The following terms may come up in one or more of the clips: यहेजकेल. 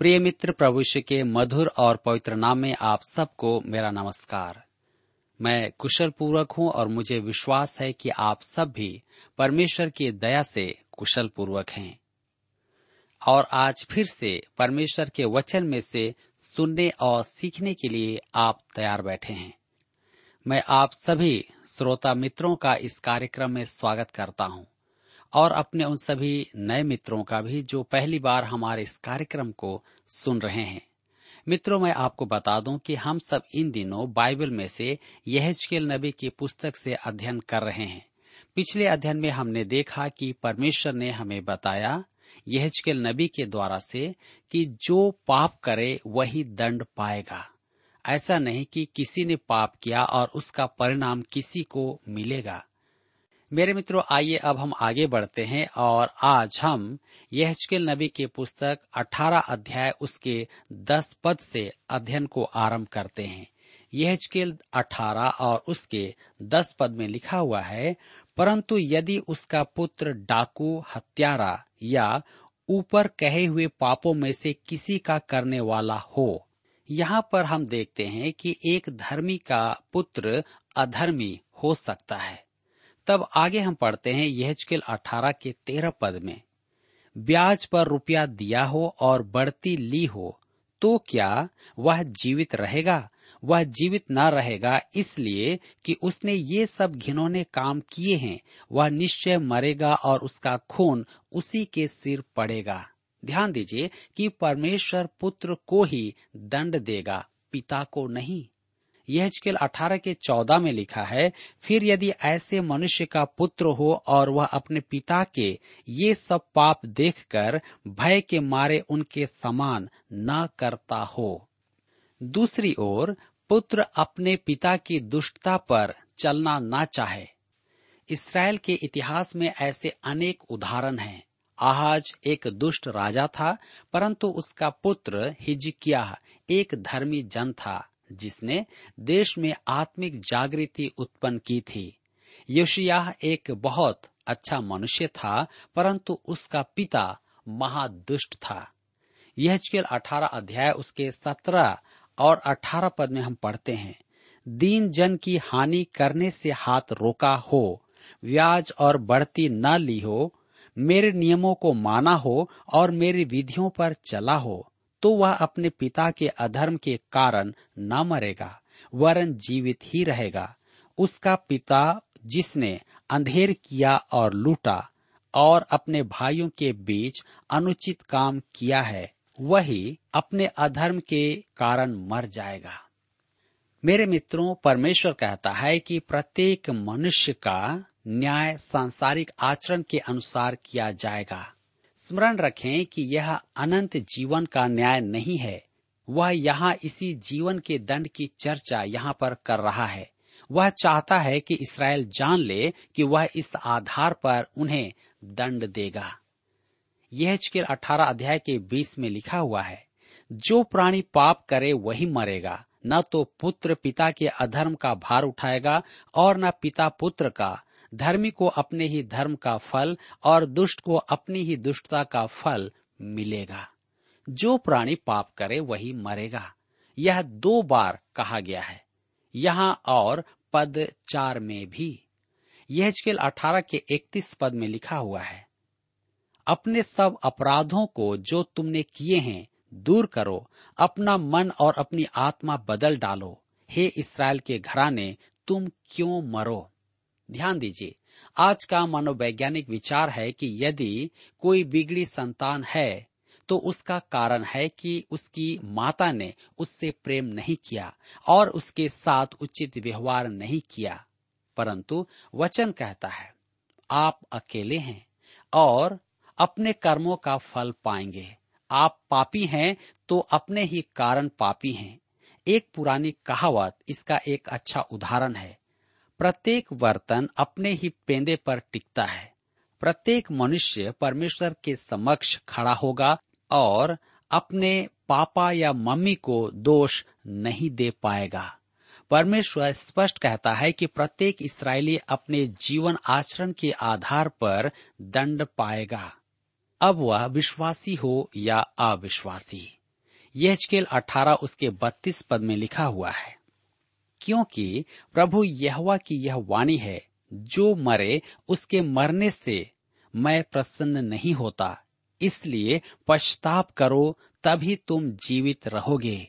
प्रिय मित्र, प्रभु यीशु के मधुर और पवित्र नाम में आप सबको मेरा नमस्कार। मैं कुशल पूर्वक हूँ और मुझे विश्वास है कि आप सब भी परमेश्वर की दया से कुशल पूर्वक हैं। और आज फिर से परमेश्वर के वचन में से सुनने और सीखने के लिए आप तैयार बैठे हैं। मैं आप सभी श्रोता मित्रों का इस कार्यक्रम में स्वागत करता हूँ और अपने उन सभी नए मित्रों का भी जो पहली बार हमारे इस कार्यक्रम को सुन रहे हैं। मित्रों, मैं आपको बता दूं कि हम सब इन दिनों बाइबल में से यहेजकेल नबी की पुस्तक से अध्ययन कर रहे हैं। पिछले अध्ययन में हमने देखा कि परमेश्वर ने हमें बताया यहेजकेल नबी के द्वारा से कि जो पाप करे वही दंड पाएगा। ऐसा नहीं कि किसी ने पाप किया और उसका परिणाम किसी को मिलेगा। मेरे मित्रों, आइए अब हम आगे बढ़ते हैं और आज हम यहेजकेल नबी की पुस्तक 18 अध्याय उसके 10 पद से अध्ययन को आरंभ करते हैं। यहेजकेल 18 और उसके 10 पद में लिखा हुआ है, परंतु यदि उसका पुत्र डाकू, हत्यारा या ऊपर कहे हुए पापों में से किसी का करने वाला हो। यहाँ पर हम देखते हैं कि एक धर्मी का पुत्र अधर्मी हो सकता है। तब आगे हम पढ़ते हैं यहेजकेल 18 के 13 पद में, ब्याज पर रुपया दिया हो और बढ़ती ली हो तो क्या वह जीवित रहेगा? वह जीवित न रहेगा, इसलिए कि उसने ये सब घिनौने काम किए हैं। वह निश्चय मरेगा और उसका खून उसी के सिर पड़ेगा। ध्यान दीजिए कि परमेश्वर पुत्र को ही दंड देगा, पिता को नहीं। यहेजकेल 18 के 14 में लिखा है, फिर यदि ऐसे मनुष्य का पुत्र हो और वह अपने पिता के ये सब पाप देखकर भय के मारे उनके समान ना करता हो। दूसरी ओर पुत्र अपने पिता की दुष्टता पर चलना ना चाहे। इसराइल के इतिहास में ऐसे अनेक उदाहरण हैं। आहाज एक दुष्ट राजा था, परंतु उसका पुत्र हिजकिय्याह एक धर्मी जन था जिसने देश में आत्मिक जागृति उत्पन्न की थी। योशिय्याह एक बहुत अच्छा मनुष्य था, परंतु उसका पिता महादुष्ट था। यहेजकेल 18 अध्याय उसके 17 और 18 पद में हम पढ़ते हैं, दीन जन की हानि करने से हाथ रोका हो, व्याज और बढ़ती न ली हो, मेरे नियमों को माना हो और मेरी विधियों पर चला हो, तो वह अपने पिता के अधर्म के कारण न मरेगा, वरन जीवित ही रहेगा। उसका पिता जिसने अंधेर किया और लूटा और अपने भाइयों के बीच अनुचित काम किया है, वही अपने अधर्म के कारण मर जाएगा। मेरे मित्रों, परमेश्वर कहता है कि प्रत्येक मनुष्य का न्याय सांसारिक आचरण के अनुसार किया जाएगा। स्मरण रखें कि यह अनंत जीवन का न्याय नहीं है। वह यहाँ इसी जीवन के दंड की चर्चा यहाँ पर कर रहा है। वह चाहता है कि इस्राएल जान ले कि वह इस आधार पर उन्हें दंड देगा। यहेजकेल 18 अध्याय के 20 में लिखा हुआ है, जो प्राणी पाप करे वही मरेगा, न तो पुत्र पिता के अधर्म का भार उठाएगा और न पिता पुत्र का। धर्मी को अपने ही धर्म का फल और दुष्ट को अपनी ही दुष्टता का फल मिलेगा। जो प्राणी पाप करे वही मरेगा, यह 2 बार कहा गया है, यहाँ और पद 4 में भी। यहेजकेल 18 के 31 पद में लिखा हुआ है, अपने सब अपराधों को जो तुमने किए हैं, दूर करो, अपना मन और अपनी आत्मा बदल डालो। हे इस्राएल के घराने, तुम क्यों मरो? ध्यान दीजिए, आज का मनोवैज्ञानिक विचार है कि यदि कोई बिगड़ी संतान है तो उसका कारण है कि उसकी माता ने उससे प्रेम नहीं किया और उसके साथ उचित व्यवहार नहीं किया। परंतु वचन कहता है, आप अकेले हैं और अपने कर्मों का फल पाएंगे। आप पापी हैं तो अपने ही कारण पापी हैं। एक पुरानी कहावत इसका एक अच्छा उदाहरण है। प्रत्येक बर्तन अपने ही पेंदे पर टिकता है। प्रत्येक मनुष्य परमेश्वर के समक्ष खड़ा होगा और अपने पापा या मम्मी को दोष नहीं दे पाएगा। परमेश्वर स्पष्ट कहता है कि प्रत्येक इस्राएली अपने जीवन आचरण के आधार पर दंड पाएगा, अब वह विश्वासी हो या अविश्वासी। यहेजकेल 18 उसके 32 पद में लिखा हुआ है, क्योंकि प्रभु यहोवा की यह वाणी है, जो मरे उसके मरने से मैं प्रसन्न नहीं होता, इसलिए पश्चाताप करो तभी तुम जीवित रहोगे।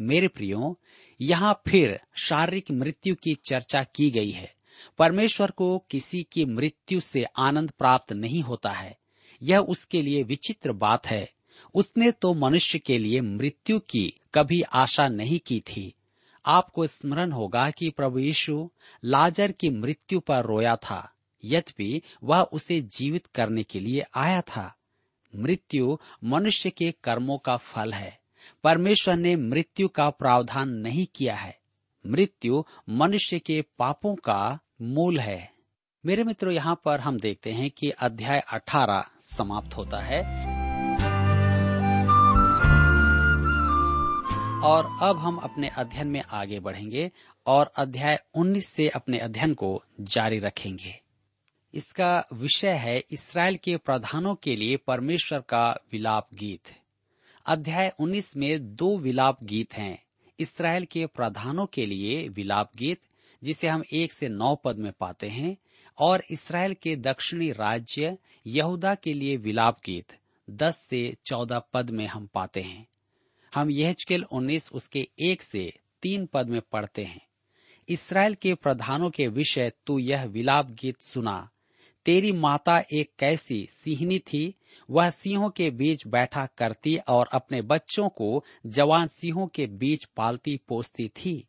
मेरे प्रियो, यहाँ फिर शारीरिक मृत्यु की चर्चा की गई है। परमेश्वर को किसी की मृत्यु से आनंद प्राप्त नहीं होता है। यह उसके लिए विचित्र बात है। उसने तो मनुष्य के लिए मृत्यु की कभी आशा नहीं की थी। आपको स्मरण होगा कि प्रभु यीशु लाजर की मृत्यु पर रोया था, यद्यपि वह उसे जीवित करने के लिए आया था। मृत्यु मनुष्य के कर्मों का फल है। परमेश्वर ने मृत्यु का प्रावधान नहीं किया है। मृत्यु मनुष्य के पापों का मूल है। मेरे मित्रों, यहाँ पर हम देखते हैं कि अध्याय 18 समाप्त होता है और अब हम अपने अध्ययन में आगे बढ़ेंगे और अध्याय 19 से अपने अध्ययन को जारी रखेंगे। इसका विषय है इस्राएल के प्रधानों के लिए परमेश्वर का विलाप गीत। अध्याय 19 में 2 विलाप गीत हैं। इस्राएल के प्रधानों के लिए विलाप गीत, जिसे हम 1 से 9 पद में पाते हैं, और इस्राएल के दक्षिणी राज्य यहूदा के लिए विलाप गीत 10 से 14 पद में हम पाते हैं। हम यहेजकेल 19 उसके 1 से 3 पद में पढ़ते हैं, इस्राएल के प्रधानों के विषय तू यह विलाप गीत सुना। तेरी माता एक कैसी सिंहनी थी, वह सिंहों के बीच बैठा करती और अपने बच्चों को जवान सिंहों के बीच पालती पोसती थी।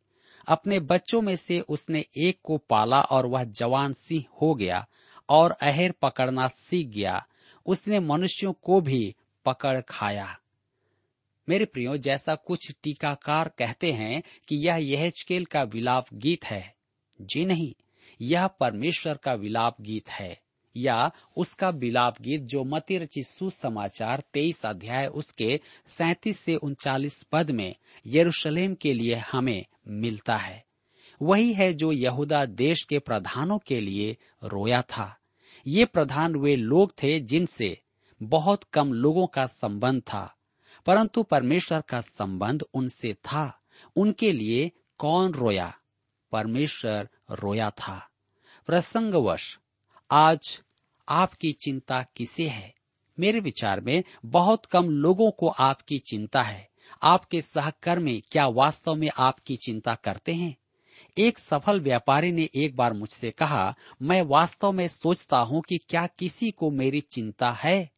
अपने बच्चों में से उसने एक को पाला और वह जवान सिंह हो गया और अहेर पकड़ना सीख गया। उसने मनुष्यों को भी पकड़ खाया। मेरे प्रियो, जैसा कुछ टीकाकार कहते हैं कि यह यहेजकेल का विलाप गीत है, जी नहीं, यह परमेश्वर का विलाप गीत है या उसका विलाप गीत, जो मत्ती रचित सुसमाचार 23 अध्याय उसके 37 से 39 पद में यरूशलेम के लिए हमें मिलता है, वही है जो यहूदा देश के प्रधानों के लिए रोया था। ये प्रधान वे लोग थे जिनसे बहुत कम लोगों का संबंध था, परंतु परमेश्वर का संबंध उनसे था। उनके लिए कौन रोया? परमेश्वर रोया था। प्रसंगवश आज आपकी चिंता किसे है? मेरे विचार में बहुत कम लोगों को आपकी चिंता है। आपके सहकर्मी क्या वास्तव में आपकी चिंता करते हैं? एक सफल व्यापारी ने एक बार मुझसे कहा, मैं वास्तव में सोचता हूँ कि क्या किसी को मेरी चिंता है?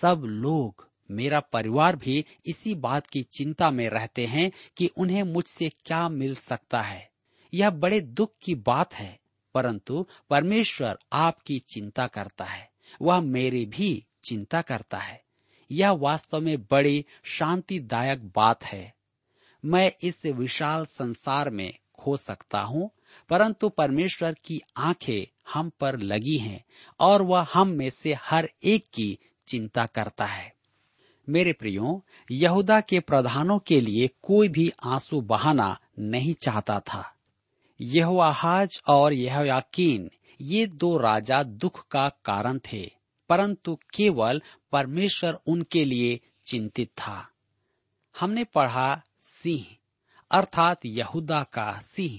सब लोग, मेरा परिवार भी इसी बात की चिंता में रहते हैं कि उन्हें मुझसे क्या मिल सकता है। यह बड़े दुख की बात है, परंतु परमेश्वर आपकी चिंता करता है। वह मेरी भी चिंता करता है। यह वास्तव में बड़ी शांतिदायक बात है। मैं इस विशाल संसार में खो सकता हूँ, परंतु परमेश्वर की आंखें हम पर लगी हैं और वह हम में से हर एक की चिंता करता है। मेरे प्रियो, यहूदा के प्रधानों के लिए कोई भी आंसू बहाना नहीं चाहता था। यहोआहाज और यहोयाकीन, ये 2 राजा दुख का कारण थे, परंतु केवल परमेश्वर उनके लिए चिंतित था। हमने पढ़ा सिंह, अर्थात यहूदा का सिंह।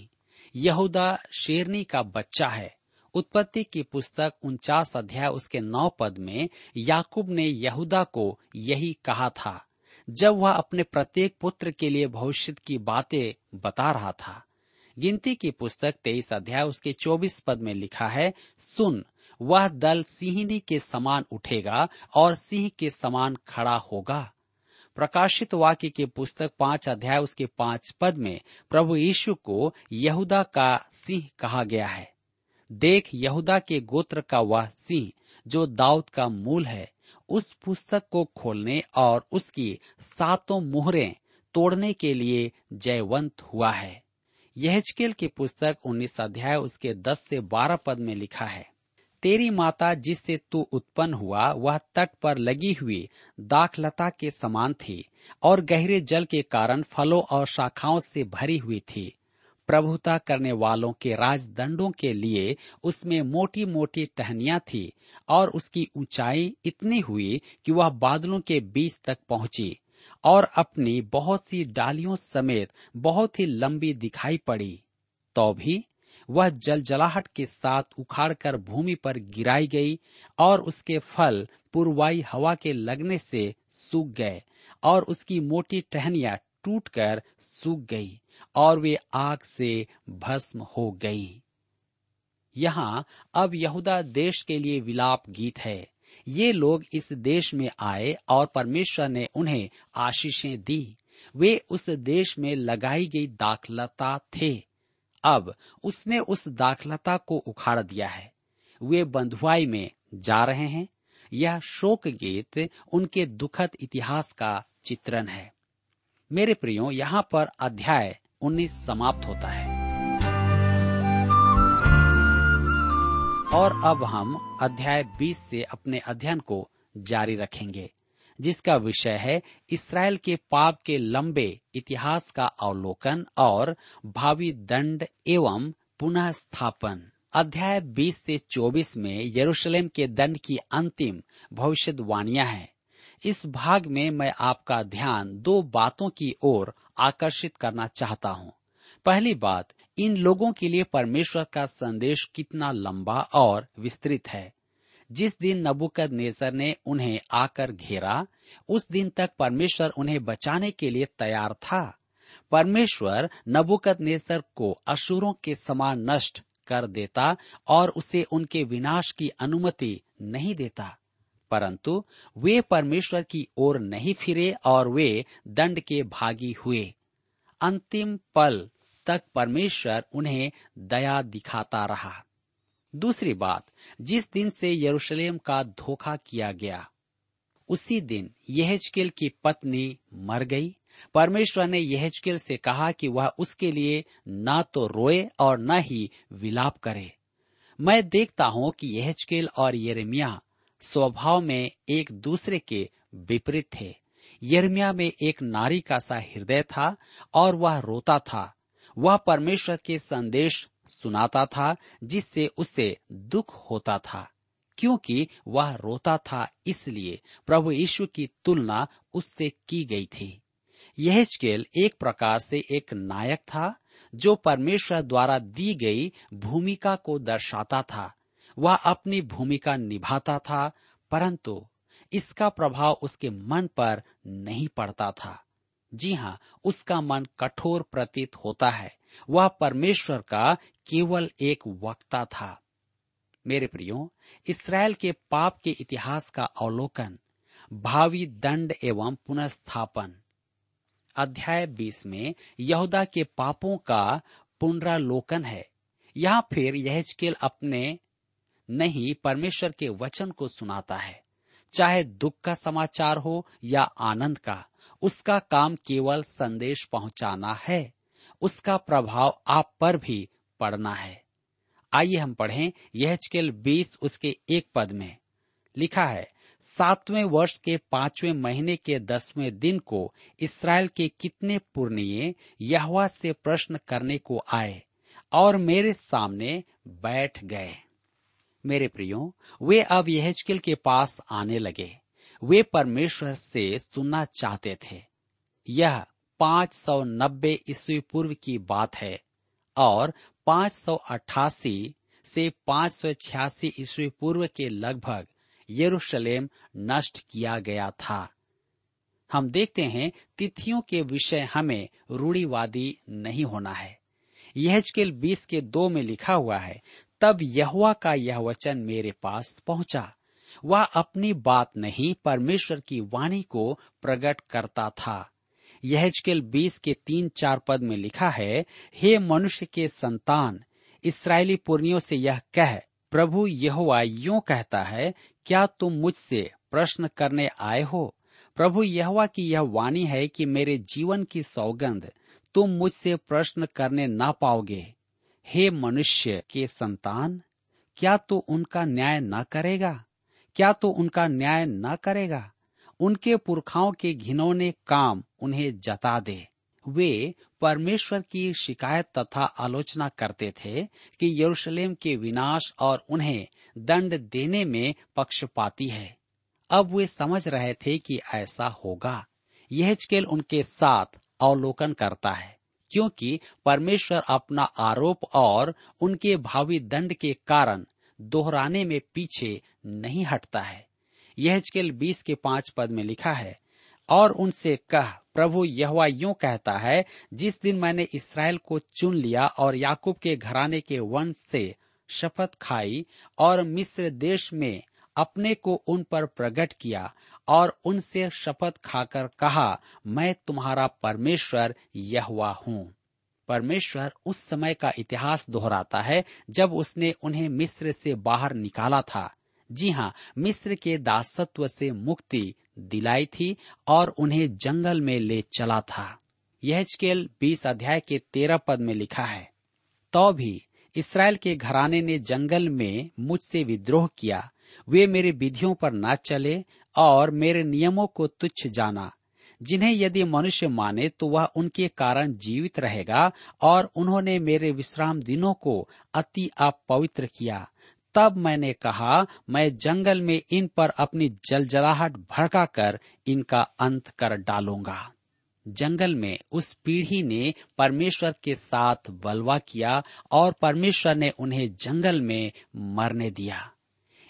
यहूदा शेरनी का बच्चा है। उत्पत्ति की पुस्तक 49 अध्याय उसके 9 पद में याकूब ने यहूदा को यही कहा था, जब वह अपने प्रत्येक पुत्र के लिए भविष्य की बातें बता रहा था। गिनती की पुस्तक 23 अध्याय उसके 24 पद में लिखा है, सुन, वह दल सिंहनी के समान उठेगा और सिंह के समान खड़ा होगा। प्रकाशित वाक्य की पुस्तक 5 अध्याय उसके 5 पद में प्रभु यीशु को यहूदा का सिंह कहा गया है। देख, यहूदा के गोत्र का वह सिंह जो दाऊद का मूल है, उस पुस्तक को खोलने और उसकी सातों मुहरें तोड़ने के लिए जयवंत हुआ है। यहेजकेल की पुस्तक 19 अध्याय उसके 10 से 12 पद में लिखा है, तेरी माता जिससे तू उत्पन्न हुआ वह तट पर लगी हुई दाखलता के समान थी और गहरे जल के कारण फलों और शाखाओं से भरी हुई थी। प्रभुता करने वालों के राजदंडों के लिए उसमें मोटी मोटी टहनियां थी और उसकी ऊंचाई इतनी हुई कि वह बादलों के बीच तक पहुंची और अपनी बहुत सी डालियों समेत बहुत ही लंबी दिखाई पड़ी। तो भी वह जलजलाहट के साथ उखाड़कर भूमि पर गिराई गई और उसके फल पूर्वाई हवा के लगने से सूख गए और उसकी मोटी टहनियां टूटकर सूख गई और वे आग से भस्म हो गई। यहाँ अब यहूदा देश के लिए विलाप गीत है। ये लोग इस देश में आए और परमेश्वर ने उन्हें आशीषें दी। वे उस देश में लगाई गई दाखलता थे। अब उसने उस दाखलता को उखाड़ दिया है। वे बंधुआई में जा रहे हैं। यह शोक गीत उनके दुखद इतिहास का चित्रण है। मेरे प्रियो, यहाँ पर अध्याय 19 समाप्त होता है और अब हम अध्याय 20 से अपने अध्ययन को जारी रखेंगे, जिसका विषय है इस्राएल के पाप के लंबे इतिहास का अवलोकन और भावी दंड एवं पुनः स्थापन। अध्याय 20 से 24 में यरूशलेम के दंड की अंतिम भविष्यवाणियां हैं। इस भाग में मैं आपका ध्यान दो बातों की ओर आकर्षित करना चाहता हूँ। पहली बात, इन लोगों के लिए परमेश्वर का संदेश कितना लंबा और विस्तृत है। जिस दिन नबूकदनेस्सर ने उन्हें आकर घेरा, उस दिन तक परमेश्वर उन्हें बचाने के लिए तैयार था। परमेश्वर नबूकदनेस्सर को अशूरों के समान नष्ट कर देता और उसे उनके विनाश की अनुमति नहीं देता, परंतु वे परमेश्वर की ओर नहीं फिरे और वे दंड के भागी हुए। अंतिम पल तक परमेश्वर उन्हें दया दिखाता रहा। दूसरी बात, जिस दिन से यरूशलेम का धोखा किया गया, उसी दिन यहेजकेल की पत्नी मर गई। परमेश्वर ने यहेजकेल से कहा कि वह उसके लिए ना तो रोए और न ही विलाप करे। मैं देखता हूँ कि यहेजकेल और यिर्मयाह स्वभाव में एक दूसरे के विपरीत थे। यिर्मयाह में एक नारी का सा हृदय था और वह रोता था। वह परमेश्वर के संदेश सुनाता था, जिससे उसे दुख होता था। क्योंकि वह रोता था, इसलिए प्रभु यीशु की तुलना उससे की गई थी। यहेजकेल एक प्रकार से एक नायक था जो परमेश्वर द्वारा दी गई भूमिका को दर्शाता था। वह अपनी भूमिका निभाता था, परंतु इसका प्रभाव उसके मन पर नहीं पड़ता था। जी हाँ, उसका मन कठोर प्रतीत होता है। वह परमेश्वर का केवल एक वक्ता था। मेरे प्रियो, इस्राएल के पाप के इतिहास का अवलोकन, भावी दंड एवं पुनर्स्थापन। अध्याय 20 में यहूदा के पापों का पुनरालोकन है। यहाँ फिर यहेजकेल अपने नहीं, परमेश्वर के वचन को सुनाता है। चाहे दुख का समाचार हो या आनंद का, उसका काम केवल संदेश पहुंचाना है। उसका प्रभाव आप पर भी पड़ना है। आइए हम पढ़ें यहेजकेल 20 उसके 1 पद में लिखा है, 7वें वर्ष के 5वें महीने के 10वें दिन को इस्राएल के कितने पुरनिये यहोवा से प्रश्न करने को आए और मेरे सामने बैठ गए। मेरे प्रियो, वे अब यहेजकेल के पास आने लगे। वे परमेश्वर से सुनना चाहते थे। यह 590 ईस्वी पूर्व की बात है और 588 से 586 ईस्वी पूर्व के लगभग यरूशलेम नष्ट किया गया था। हम देखते हैं तिथियों के विषय हमें रूढ़िवादी नहीं होना है। यहेजकेल 20:2 में लिखा हुआ है, तब यहोवा का यह वचन मेरे पास पहुंचा। वह अपनी बात नहीं, परमेश्वर की वाणी को प्रकट करता था। यहेजकेल 20:3-4 पद में लिखा है, हे मनुष्य के संतान, इस्राएली पुरनियों से यह कह, प्रभु यहोवा यूं कहता है, क्या तुम मुझसे प्रश्न करने आए हो? प्रभु यहोवा की यह वाणी है कि मेरे जीवन की सौगंध, तुम मुझसे प्रश्न करने ना पाओगे। हे मनुष्य के संतान, क्या तू उनका न्याय ना करेगा? उनके पुरखाओं के घिनौने काम उन्हें जता दे। वे परमेश्वर की शिकायत तथा आलोचना करते थे कि यरूशलेम के विनाश और उन्हें दंड देने में पक्षपाती है। अब वे समझ रहे थे कि ऐसा होगा। यहेजकेल उनके साथ अवलोकन करता है, क्योंकि परमेश्वर अपना आरोप और उनके भावी दंड के कारण दोहराने में पीछे नहीं हटता है। यहेजकेल 20:5 पद में लिखा है, और उनसे कह, प्रभु यहोवा यूं कहता है, जिस दिन मैंने इस्राएल को चुन लिया और याकूब के घराने के वंश से शपथ खाई और मिस्र देश में अपने को उन पर प्रकट किया और उनसे शपथ खाकर कहा, मैं तुम्हारा परमेश्वर यहोवा हूँ। परमेश्वर उस समय का इतिहास दोहराता है जब उसने उन्हें मिस्र से बाहर निकाला था। जी हाँ, मिस्र के दासत्व से मुक्ति दिलाई थी और उन्हें जंगल में ले चला था। यहेजकेल 20:13 पद में लिखा है, तो भी इसराइल के घराने ने जंगल में मुझसे विद्रोह किया। वे मेरे विधियों पर ना चले और मेरे नियमों को तुच्छ जाना, जिन्हें यदि मनुष्य माने तो वह उनके कारण जीवित रहेगा, और उन्होंने मेरे विश्राम दिनों को अति अपवित्र किया। तब मैंने कहा, मैं जंगल में इन पर अपनी जलजलाहट भड़का कर इनका अंत कर डालूंगा। जंगल में उस पीढ़ी ने परमेश्वर के साथ बलवा किया और परमेश्वर ने उन्हें जंगल में मरने दिया।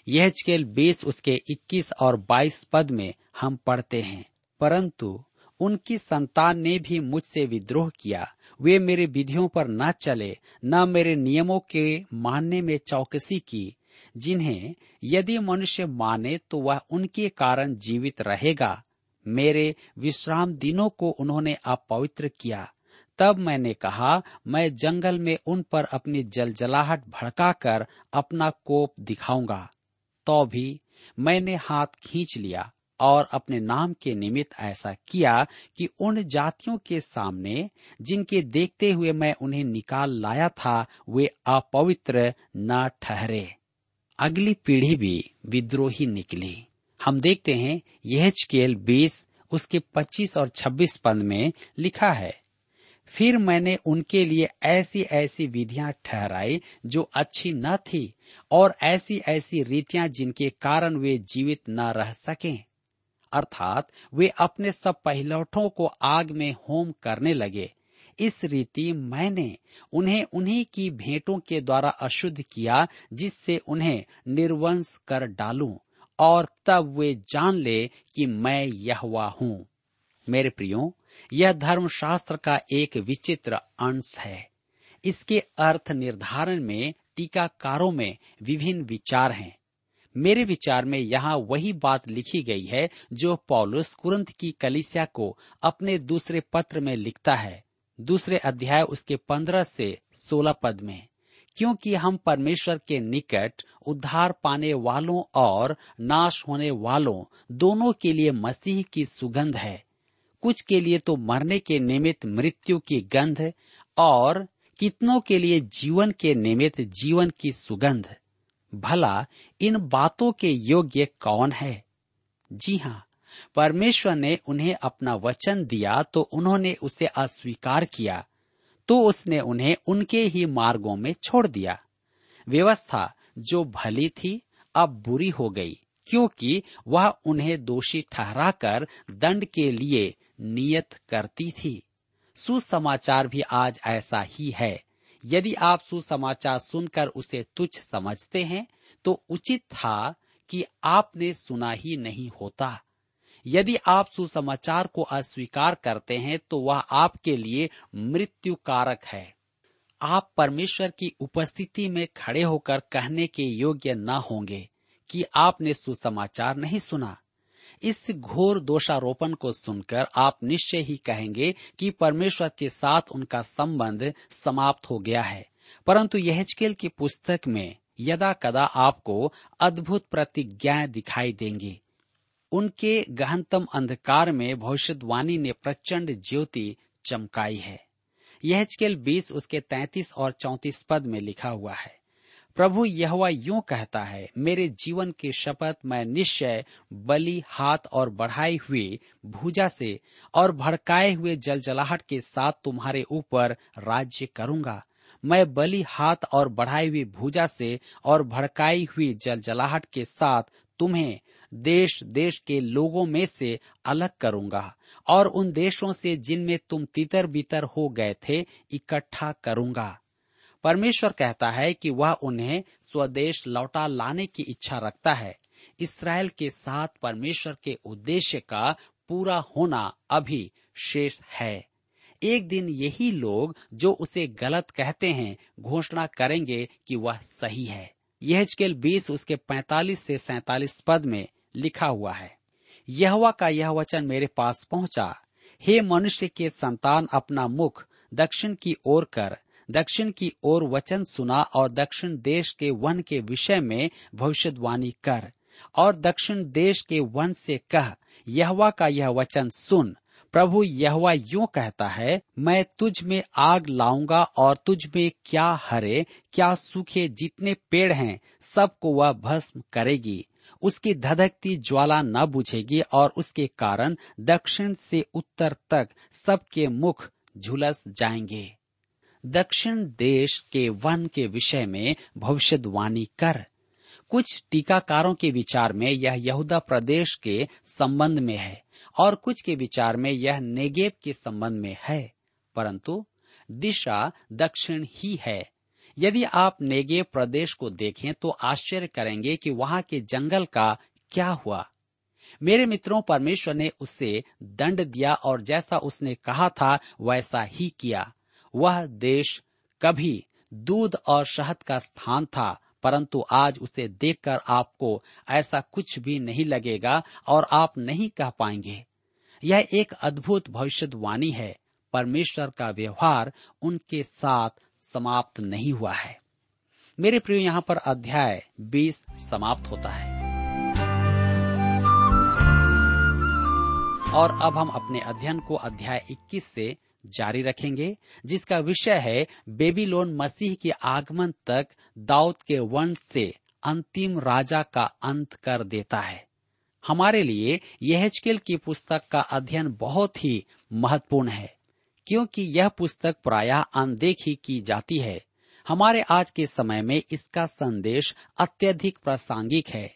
यहेजकेल 20:21-22 पद में हम पढ़ते हैं, परंतु उनकी संतान ने भी मुझसे विद्रोह किया। वे मेरे विधियों पर न चले, न मेरे नियमों के मानने में चौकसी की, जिन्हें यदि मनुष्य माने तो वह उनके कारण जीवित रहेगा। मेरे विश्राम दिनों को उन्होंने अपवित्र किया। तब मैंने कहा, मैं जंगल में उन पर अपनी जलजलाहट भड़काकर अपना कोप दिखाऊंगा। तो भी मैंने हाथ खींच लिया और अपने नाम के निमित्त ऐसा किया कि उन जातियों के सामने जिनके देखते हुए मैं उन्हें निकाल लाया था, वे अपवित्र न ठहरे। अगली पीढ़ी भी विद्रोही निकली। हम देखते हैं यहेजकेल 20:25-26 पद में लिखा है, फिर मैंने उनके लिए ऐसी ऐसी विधियां ठहराई जो अच्छी न थी, और ऐसी ऐसी रीतियां जिनके कारण वे जीवित न रह सकें। अर्थात वे अपने सब पहिलौठों को आग में होम करने लगे। इस रीति मैंने उन्हें उन्हीं की भेंटों के द्वारा अशुद्ध किया, जिससे उन्हें निर्वंश कर डालूं, और तब वे जान ले कि मैं यहोवा हूँ। मेरे प्रियो, यह धर्मशास्त्र का एक विचित्र अंश है। इसके अर्थ निर्धारण में टीकाकारों में विभिन्न विचार हैं। मेरे विचार में यहाँ वही बात लिखी गई है जो पौलुस कुरिन्थ की कलीसिया को अपने दूसरे पत्र में लिखता है, 2 उसके 15-16 पद में, क्योंकि हम परमेश्वर के निकट उद्धार पाने वालों और नाश होने वालों दोनों के लिए मसीह की सुगंध है। कुछ के लिए तो मरने के निमित्त मृत्यु की गंध, और कितनों के लिए जीवन के निमित्त जीवन की सुगंध। भला इन बातों के योग्य कौन है? जी हाँ, परमेश्वर ने उन्हें अपना वचन दिया तो उन्होंने उसे अस्वीकार किया, तो उसने उन्हें उनके ही मार्गों में छोड़ दिया। व्यवस्था जो भली थी अब बुरी हो गई, क्योंकि वह उन्हें दोषी ठहराकर दंड के लिए नियत करती थी। सुसमाचार भी आज ऐसा ही है। यदि आप सुसमाचार सुनकर उसे तुच्छ समझते हैं तो उचित था कि आपने सुना ही नहीं होता। यदि आप सुसमाचार को अस्वीकार करते हैं तो वह आपके लिए मृत्यु कारक है। आप परमेश्वर की उपस्थिति में खड़े होकर कहने के योग्य न होंगे कि आपने सुसमाचार नहीं सुना। इस घोर दोषारोपण को सुनकर आप निश्चय ही कहेंगे कि परमेश्वर के साथ उनका संबंध समाप्त हो गया है। परंतु यहेजकेल की पुस्तक में यदा कदा आपको अद्भुत प्रतिज्ञाएं दिखाई देंगी। उनके गहनतम अंधकार में भविष्यवाणी ने प्रचंड ज्योति चमकाई है। यहेजकेल 20 उसके 33 और 34 पद में लिखा हुआ है, प्रभु यहोवा यूं कहता है, मेरे जीवन की शपथ मैं निश्चय बलि हाथ और बढ़ाए हुए भुजा से और भड़काए हुए जलजलाहट के साथ तुम्हारे ऊपर राज्य करूंगा। मैं बलि हाथ और बढ़ाई हुई भुजा से और भड़काई हुई जलजलाहट के साथ तुम्हें देश देश के लोगों में से अलग करूंगा और उन देशों से जिनमें तुम तितर बितर हो गए थे इकट्ठा करूंगा। परमेश्वर कहता है कि वह उन्हें स्वदेश लौटा लाने की इच्छा रखता है। इसराइल के साथ परमेश्वर के उद्देश्य का पूरा होना अभी शेष है। एक दिन यही लोग जो उसे गलत कहते हैं घोषणा करेंगे कि वह सही है। यहेजकेल 20 उसके 45 से 47 पद में लिखा हुआ है, यहोवा का यह वचन मेरे पास पहुंचा, हे मनुष्य के संतान, अपना मुख दक्षिण की ओर कर, दक्षिण की ओर वचन सुना और दक्षिण देश के वन के विषय में भविष्यवाणी कर और दक्षिण देश के वन से कह, यहोवा का यह वचन सुन, प्रभु यहोवा यूं कहता है, मैं तुझ में आग लाऊंगा और तुझ में क्या हरे क्या सूखे जितने पेड़ हैं सबको वह भस्म करेगी। उसकी धधकती ज्वाला न बुझेगी और उसके कारण दक्षिण से उत्तर तक सबके मुख झुलस जाएंगे। दक्षिण देश के वन के विषय में भविष्यवाणी कर। कुछ टीकाकारों के विचार में यह यहूदा प्रदेश के संबंध में है और कुछ के विचार में यह नेगेब के संबंध में है, परंतु दिशा दक्षिण ही है। यदि आप नेगेब प्रदेश को देखें तो आश्चर्य करेंगे कि वहां के जंगल का क्या हुआ। मेरे मित्रों, परमेश्वर ने उसे दंड दिया और जैसा उसने कहा था वैसा ही किया। वह देश कभी दूध और शहद का स्थान था, परंतु आज उसे देखकर आपको ऐसा कुछ भी नहीं लगेगा और आप नहीं कह पाएंगे। यह एक अद्भुत भविष्यवाणी है। परमेश्वर का व्यवहार उनके साथ समाप्त नहीं हुआ है। मेरे प्रियो, यहाँ पर अध्याय 20 समाप्त होता है और अब हम अपने अध्ययन को अध्याय 21 से जारी रखेंगे, जिसका विषय है बेबीलोन मसीह के आगमन तक दाऊद के वंश से अंतिम राजा का अंत कर देता है। हमारे लिए यहेजकेल की पुस्तक का अध्ययन बहुत ही महत्वपूर्ण है, क्योंकि यह पुस्तक प्रायः अनदेखी की जाती है। हमारे आज के समय में इसका संदेश अत्यधिक प्रासंगिक है।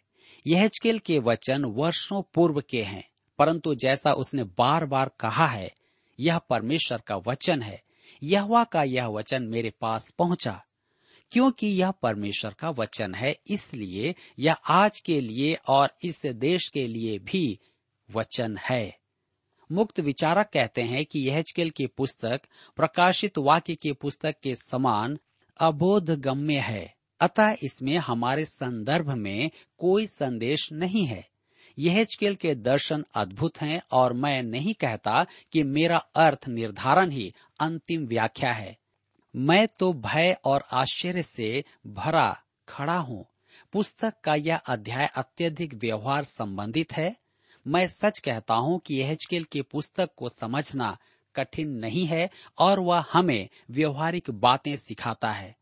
यहेजकेल के वचन वर्षों पूर्व के हैं, परंतु जैसा उसने बार बार कहा है, यह परमेश्वर का वचन है। यहोवा का यह वचन मेरे पास पहुंचा। क्योंकि यह परमेश्वर का वचन है, इसलिए यह आज के लिए और इस देश के लिए भी वचन है। मुक्त विचारक कहते हैं कि यहेजकेल की पुस्तक प्रकाशित वाक्य की पुस्तक के समान अबोधगम्य है, अतः इसमें हमारे संदर्भ में कोई संदेश नहीं है। यहेजकेल के दर्शन अद्भुत हैं और मैं नहीं कहता कि मेरा अर्थ निर्धारण ही अंतिम व्याख्या है। मैं तो भय और आश्चर्य से भरा खड़ा हूँ। पुस्तक का यह अध्याय अत्यधिक व्यवहार संबंधित है। मैं सच कहता हूँ कि यहेजकेल की पुस्तक को समझना कठिन नहीं है और वह हमें व्यवहारिक बातें सिखाता है।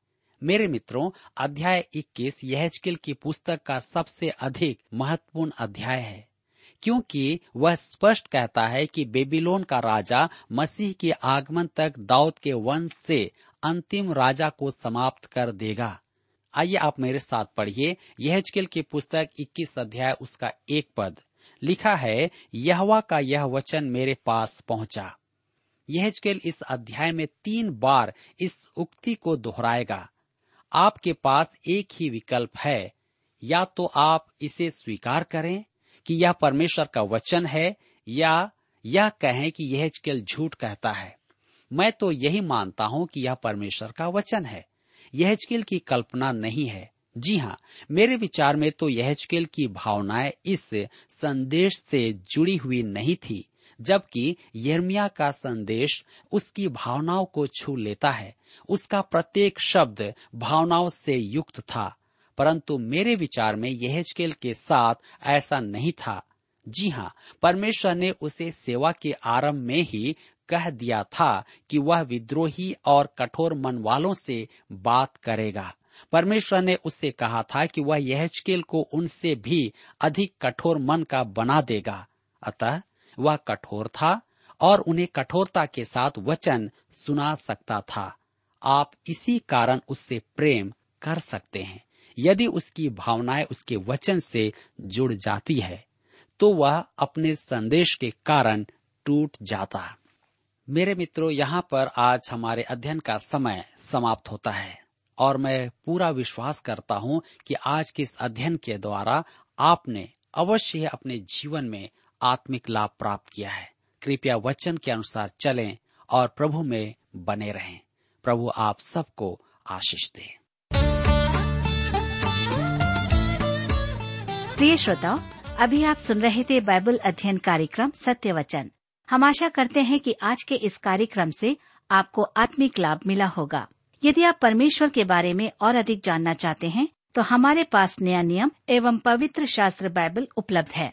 मेरे मित्रों, अध्याय 21 यहेजकेल की पुस्तक का सबसे अधिक महत्वपूर्ण अध्याय है, क्योंकि वह स्पष्ट कहता है कि बेबीलोन का राजा मसीह के आगमन तक दाऊद के वंश से अंतिम राजा को समाप्त कर देगा। आइए आप मेरे साथ पढ़िए यहेजकेल की पुस्तक 21 अध्याय उसका 1 पद लिखा है, यहोवा का यह वचन मेरे पास पहुंचा। यहेजकेल इस अध्याय में 3 बार इस उक्ति को दोहराएगा। आपके पास एक ही विकल्प है, या तो आप इसे स्वीकार करें कि यह परमेश्वर का वचन है या यह कहें कि यहेजकेल झूठ कहता है। मैं तो यही मानता हूं कि यह परमेश्वर का वचन है, यहेजकेल की कल्पना नहीं है। जी हाँ, मेरे विचार में तो यहेजकेल की भावनाएं इस संदेश से जुड़ी हुई नहीं थी, जबकि यिर्मयाह का संदेश उसकी भावनाओं को छू लेता है। उसका प्रत्येक शब्द भावनाओं से युक्त था, परंतु मेरे विचार में यहेजकेल के साथ ऐसा नहीं था। जी हाँ, परमेश्वर ने उसे सेवा के आरंभ में ही कह दिया था कि वह विद्रोही और कठोर मन वालों से बात करेगा। परमेश्वर ने उससे कहा था कि वह यहेजकेल को उनसे भी अधिक कठोर मन का बना देगा। अतः वह कठोर था और उन्हें कठोरता के साथ वचन सुना सकता था। आप इसी कारण उससे प्रेम कर सकते हैं। यदि उसकी भावनाएं उसके वचन से जुड़ जाती है तो वह अपने संदेश के कारण टूट जाता। मेरे मित्रों, यहाँ पर आज हमारे अध्ययन का समय समाप्त होता है और मैं पूरा विश्वास करता हूँ कि आज के इस अध्ययन के द्वारा आपने अवश्य अपने जीवन में आत्मिक लाभ प्राप्त किया है। कृपया वचन के अनुसार चलें और प्रभु में बने रहें। प्रभु आप सबको आशीष दे। प्रिय श्रोताओं, अभी आप सुन रहे थे बाइबल अध्ययन कार्यक्रम सत्य वचन। हम आशा करते हैं कि आज के इस कार्यक्रम से आपको आत्मिक लाभ मिला होगा। यदि आप परमेश्वर के बारे में और अधिक जानना चाहते हैं तो हमारे पास नया नियम एवं पवित्र शास्त्र बाइबल उपलब्ध है।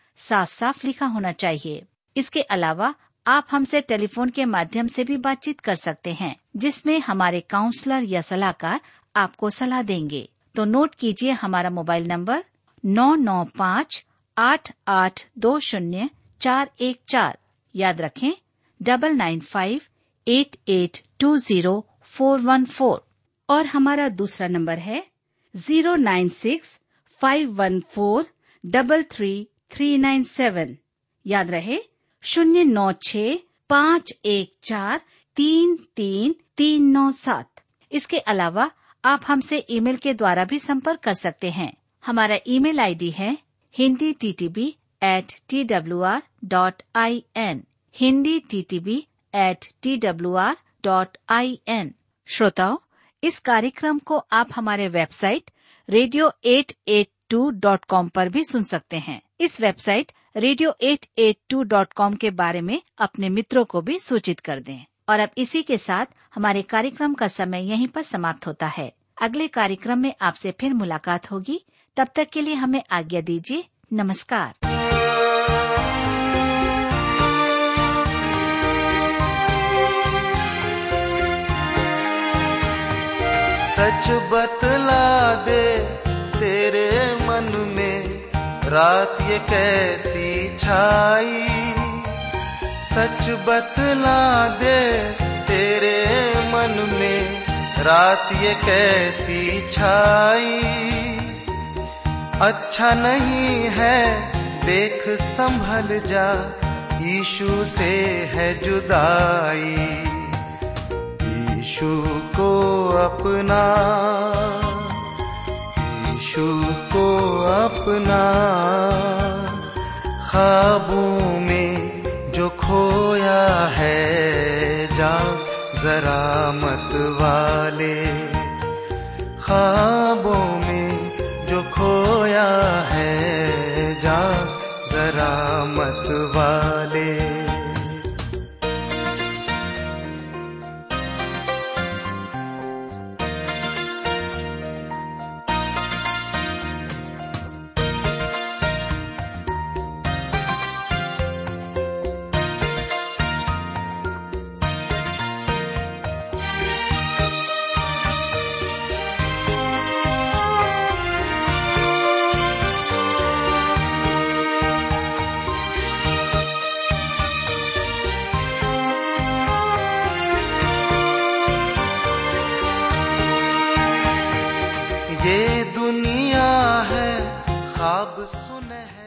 साफ साफ लिखा होना चाहिए। इसके अलावा आप हमसे टेलीफोन के माध्यम से भी बातचीत कर सकते हैं, जिसमें हमारे काउंसलर या सलाहकार आपको सलाह देंगे। तो नोट कीजिए, हमारा मोबाइल नंबर 9958820414। याद रखें 9958820414। और हमारा दूसरा नंबर है 09651433397। याद रहे 09651433397। इसके अलावा आप हमसे ईमेल के द्वारा भी संपर्क कर सकते हैं। हमारा ईमेल आईडी है hinditb@twr.in, hinditb@twr.in। श्रोताओ, इस कार्यक्रम को आप हमारे वेबसाइट radio882.com पर भी सुन सकते हैं। इस वेबसाइट radio882.com के बारे में अपने मित्रों को भी सूचित कर दें। और अब इसी के साथ हमारे कार्यक्रम का समय यहीं पर समाप्त होता है। अगले कार्यक्रम में आपसे फिर मुलाकात होगी। तब तक के लिए हमें आज्ञा दीजिए। नमस्कार। सच बतला दे तेरे मन में रात ये कैसी छाई, सच बतला दे तेरे मन में रात ये कैसी छाई। अच्छा नहीं है देख संभल जा, यीशु से है जुदाई। यीशु को अपना, यीशु को अपना, ख्वाबों में जो खोया है जा जरा मत वाले, ख्वाबों में जो खोया है जा जरा मत वाले। ये दुनिया है ख्वाब सुने।